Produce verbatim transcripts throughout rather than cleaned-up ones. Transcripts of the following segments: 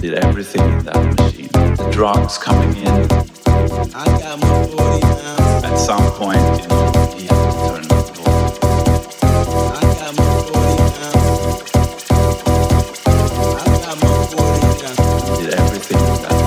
did everything in that machine. The drugs coming in. I got my forty now. At some point, you know, he had to turn it off. I got my forty now. I got my forty now. Did everything in that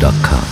youtube dot com.